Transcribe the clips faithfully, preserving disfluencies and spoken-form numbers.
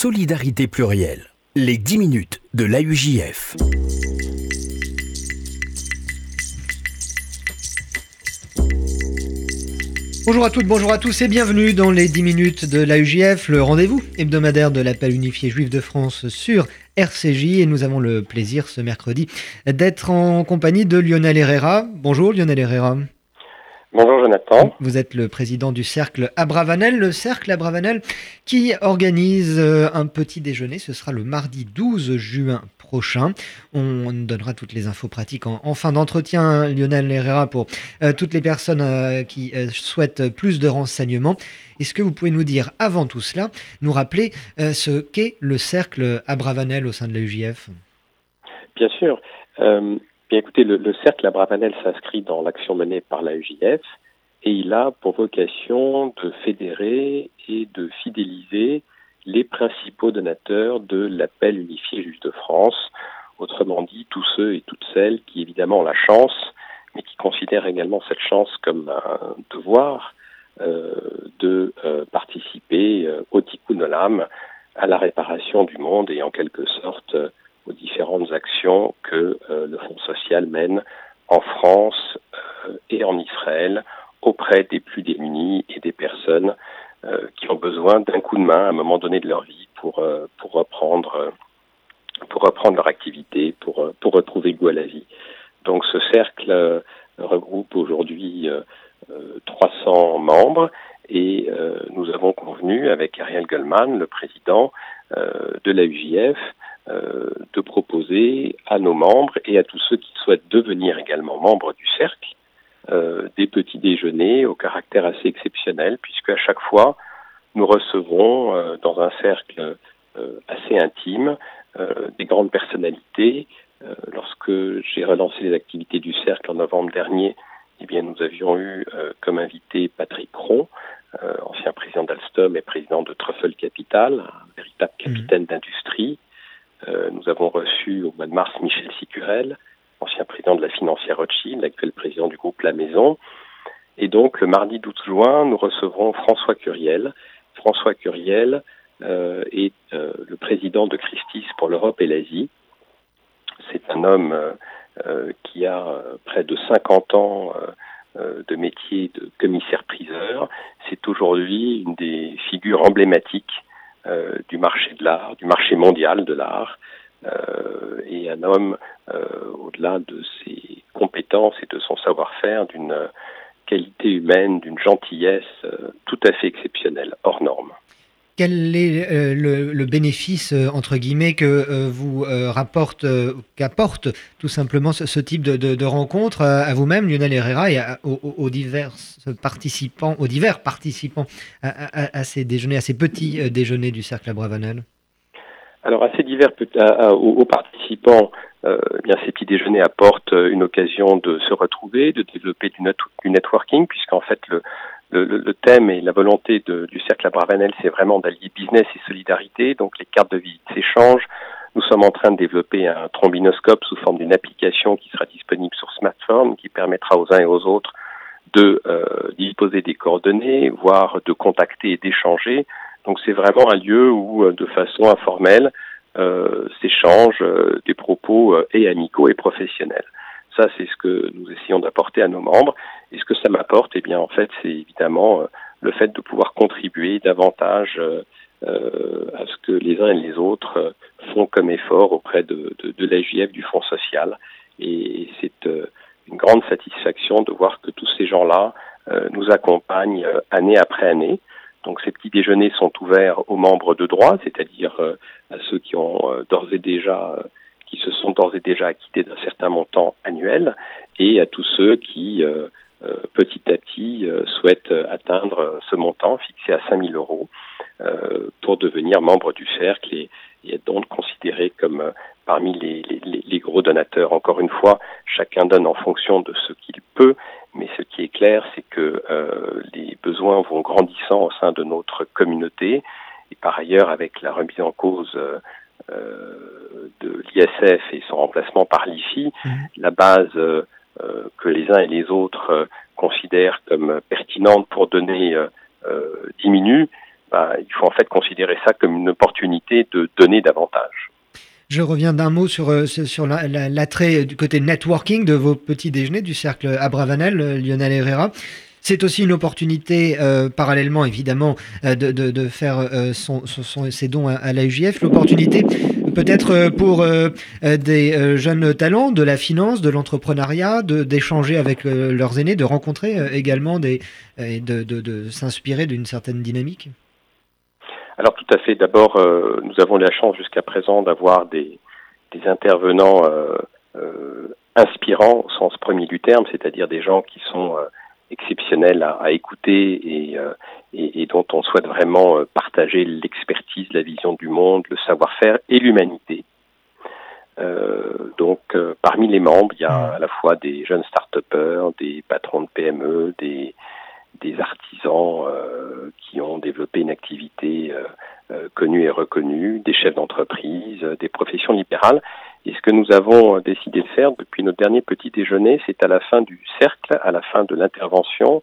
Solidarité plurielle, les dix minutes de l'A E J F. Bonjour à toutes, bonjour à tous et bienvenue dans les dix minutes de l'A E J F, le rendez-vous hebdomadaire de l'appel unifié juif de France sur R C J. Et nous avons le plaisir ce mercredi d'être en compagnie de Lionel Errera. Bonjour Lionel Errera. Bonjour Jonathan. Vous êtes le président du cercle Abravanel, le cercle Abravanel qui organise un petit déjeuner. Ce sera le mardi douze juin prochain. On donnera toutes les infos pratiques en, en fin d'entretien, Lionel Herrera, pour euh, toutes les personnes euh, qui euh, souhaitent plus de renseignements. Est-ce que vous pouvez nous dire, avant tout cela, nous rappeler euh, ce qu'est le cercle Abravanel au sein de la U J F ? Bien sûr. Euh... Bien, écoutez, le, le cercle Abravanel s'inscrit dans l'action menée par la U J F et il a pour vocation de fédérer et de fidéliser les principaux donateurs de l'appel unifié juif de France, autrement dit tous ceux et toutes celles qui évidemment ont la chance, mais qui considèrent également cette chance comme un devoir euh, de euh, participer euh, au tikkun olam, à la réparation du monde et en quelque sorte euh, aux différentes actions que euh, le Fonds social mène en France euh, et en Israël auprès des plus démunis et des personnes euh, qui ont besoin d'un coup de main à un moment donné de leur vie pour, euh, pour, reprendre, pour reprendre leur activité, pour, pour retrouver goût à la vie. Donc ce cercle euh, regroupe aujourd'hui euh, euh, trois cents membres et euh, nous avons convenu avec Ariel Goldman, le président euh, de la U J F, de proposer à nos membres et à tous ceux qui souhaitent devenir également membres du cercle euh, des petits déjeuners au caractère assez exceptionnel, puisque à chaque fois nous recevrons euh, dans un cercle euh, assez intime euh, des grandes personnalités. Euh, lorsque j'ai relancé les activités du cercle en novembre dernier, eh bien nous avions eu euh, comme invité Patrick Kron, euh, ancien président d'Alstom et président de Truffle Capital, un véritable capitaine mmh. d'industrie. Euh, nous avons reçu au mois de mars Michel Sicurel, ancien président de la Financière Rothschild, actuel président du groupe La Maison. Et donc, le mardi douze juin, nous recevrons François Curiel. François Curiel euh, est euh, le président de Christie's pour l'Europe et l'Asie. C'est un homme euh, qui a euh, près de cinquante ans euh, de métier de commissaire-priseur. C'est aujourd'hui une des figures emblématiques Euh, du marché de l'art, du marché mondial de l'art, euh, et un homme, euh, au-delà de ses compétences et de son savoir-faire, d'une qualité humaine, d'une gentillesse euh, tout à fait exceptionnelle, hors norme. Quel est euh, le, le bénéfice, euh, entre guillemets, que euh, vous euh, rapporte, euh, qu'apporte tout simplement ce, ce type de, de, de rencontre euh, à vous-même, Lionel Herrera, et à, aux, aux divers participants, aux divers participants à, à, à ces déjeuners, à ces petits euh, déjeuners du cercle Abravanel? Alors, à ces divers à, à, aux, aux participants, euh, bien ces petits déjeuners apportent une occasion de se retrouver, de développer du, not- du networking, puisqu'en fait le Le, le, le thème et la volonté de, du cercle Abravanel, c'est vraiment d'allier business et solidarité. Donc les cartes de visite s'échangent. Nous sommes en train de développer un thrombinoscope sous forme d'une application qui sera disponible sur smartphone, qui permettra aux uns et aux autres de euh, disposer des coordonnées, voire de contacter et d'échanger. Donc c'est vraiment un lieu où, de façon informelle, euh, s'échangent euh, des propos euh, et amicaux et professionnels. Ça, c'est ce que nous essayons d'apporter à nos membres. Et ce que ça m'apporte, eh bien, en fait, c'est évidemment euh, le fait de pouvoir contribuer davantage euh, euh, à ce que les uns et les autres euh, font comme effort auprès de, de, de l'A E J F, du Fonds social. Et c'est euh, une grande satisfaction de voir que tous ces gens-là euh, nous accompagnent euh, année après année. Donc, ces petits déjeuners sont ouverts aux membres de droit, c'est-à-dire euh, à ceux qui ont euh, d'ores et déjà... Euh, qui se sont d'ores et déjà acquittés d'un certain montant annuel, et à tous ceux qui, euh, euh, petit à petit, euh, souhaitent atteindre ce montant fixé à cinq mille euros euh, pour devenir membre du cercle et, et être donc considéré comme euh, parmi les, les, les gros donateurs. Encore une fois, chacun donne en fonction de ce qu'il peut, mais ce qui est clair, c'est que euh, les besoins vont grandissant au sein de notre communauté, et par ailleurs, avec la remise en cause euh, Euh, de l'I S F et son remplacement par l'I F I, mmh. la base euh, euh, que les uns et les autres euh, considèrent comme pertinente pour donner euh, euh, diminue. bah, il faut en fait considérer ça comme une opportunité de donner davantage. Je reviens d'un mot sur, sur la, la, l'attrait du côté networking de vos petits déjeuners du cercle Abravanel, Lionel Errera. C'est aussi une opportunité, euh, parallèlement évidemment, euh, de, de, de faire euh, son, son, ses dons à, à l'A E J F. L'opportunité peut-être pour euh, des euh, jeunes talents de la finance, de l'entrepreneuriat, de, d'échanger avec euh, leurs aînés, de rencontrer euh, également des, et de, de, de s'inspirer d'une certaine dynamique. Alors tout à fait. D'abord, euh, nous avons la chance jusqu'à présent d'avoir des, des intervenants euh, euh, inspirants au sens premier du terme, c'est-à-dire des gens qui sont euh, exceptionnels à, à écouter et, euh, et, et dont on souhaite vraiment partager l'expertise, la vision du monde, le savoir-faire et l'humanité. Euh, donc, euh, parmi les membres, il y a à la fois des jeunes start-upers, des patrons de P M E, des des artisans euh, qui ont développé une activité euh, euh, connue et reconnue, des chefs d'entreprise, euh, des professions libérales. Et ce que nous avons décidé de faire depuis notre dernier petit déjeuner, c'est à la fin du cercle, à la fin de l'intervention,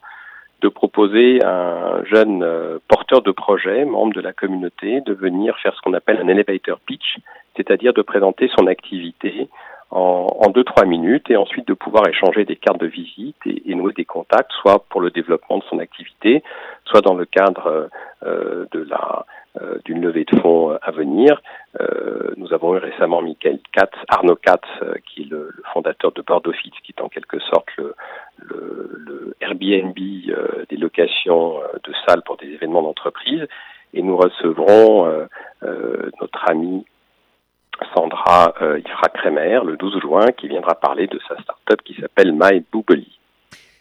de proposer à un jeune euh, porteur de projet, membre de la communauté, de venir faire ce qu'on appelle un elevator pitch, c'est-à-dire de présenter son activité en deux trois minutes et ensuite de pouvoir échanger des cartes de visite et, et nouer des contacts, soit pour le développement de son activité, soit dans le cadre euh, de la, euh, d'une levée de fonds à venir. Euh, nous avons eu récemment Mickaël Katz, Arnaud Katz, euh, qui est le, le fondateur de BordoFit, qui est en quelque sorte le, le, le Airbnb euh, des locations de salles pour des événements d'entreprise. Et nous recevrons euh, euh, notre ami Sandra euh, Ilfra Kremer, le douze juin, qui viendra parler de sa start-up qui s'appelle MyBubley.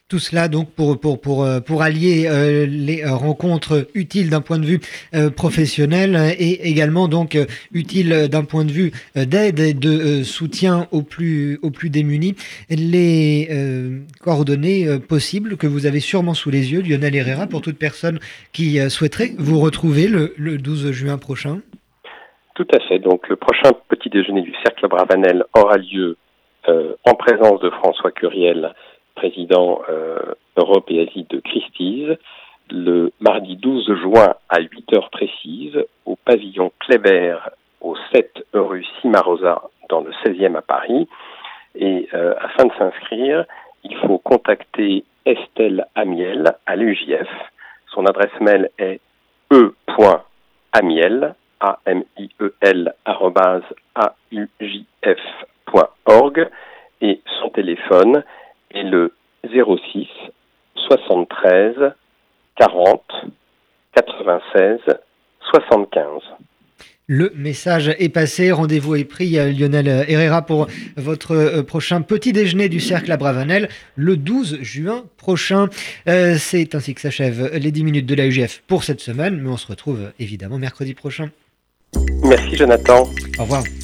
Tout cela donc pour pour pour pour allier euh, les rencontres utiles d'un point de vue euh, professionnel et également donc euh, utiles d'un point de vue euh, d'aide et de euh, soutien aux plus aux plus démunis. Les euh, coordonnées euh, possibles que vous avez sûrement sous les yeux, Lionel Errera, pour toute personne qui euh, souhaiterait vous retrouver le, le douze juin prochain. Tout à fait. Donc, le prochain petit déjeuner du Cercle Abravanel aura lieu euh, en présence de François Curiel, président euh, Europe et Asie de Christie's, le mardi douze juin à huit heures précises, au pavillon Clébert, au sept rue Cimarosa, dans le seizième à Paris. Et euh, afin de s'inscrire, il faut contacter Estelle Amiel à l'U J F. Son adresse mail est e point amiel A-M-I-E-L arrobase A-U-J-F.org et son téléphone est le zéro six soixante-treize quarante quatre-vingt-seize soixante-quinze. Le message est passé, rendez-vous est pris. Lionel Errera pour votre prochain petit déjeuner du Cercle Abravanel le douze juin prochain. Euh, c'est ainsi que s'achèvent les dix minutes de l'A E J F pour cette semaine, mais on se retrouve évidemment mercredi prochain. Merci Jonathan. Au revoir.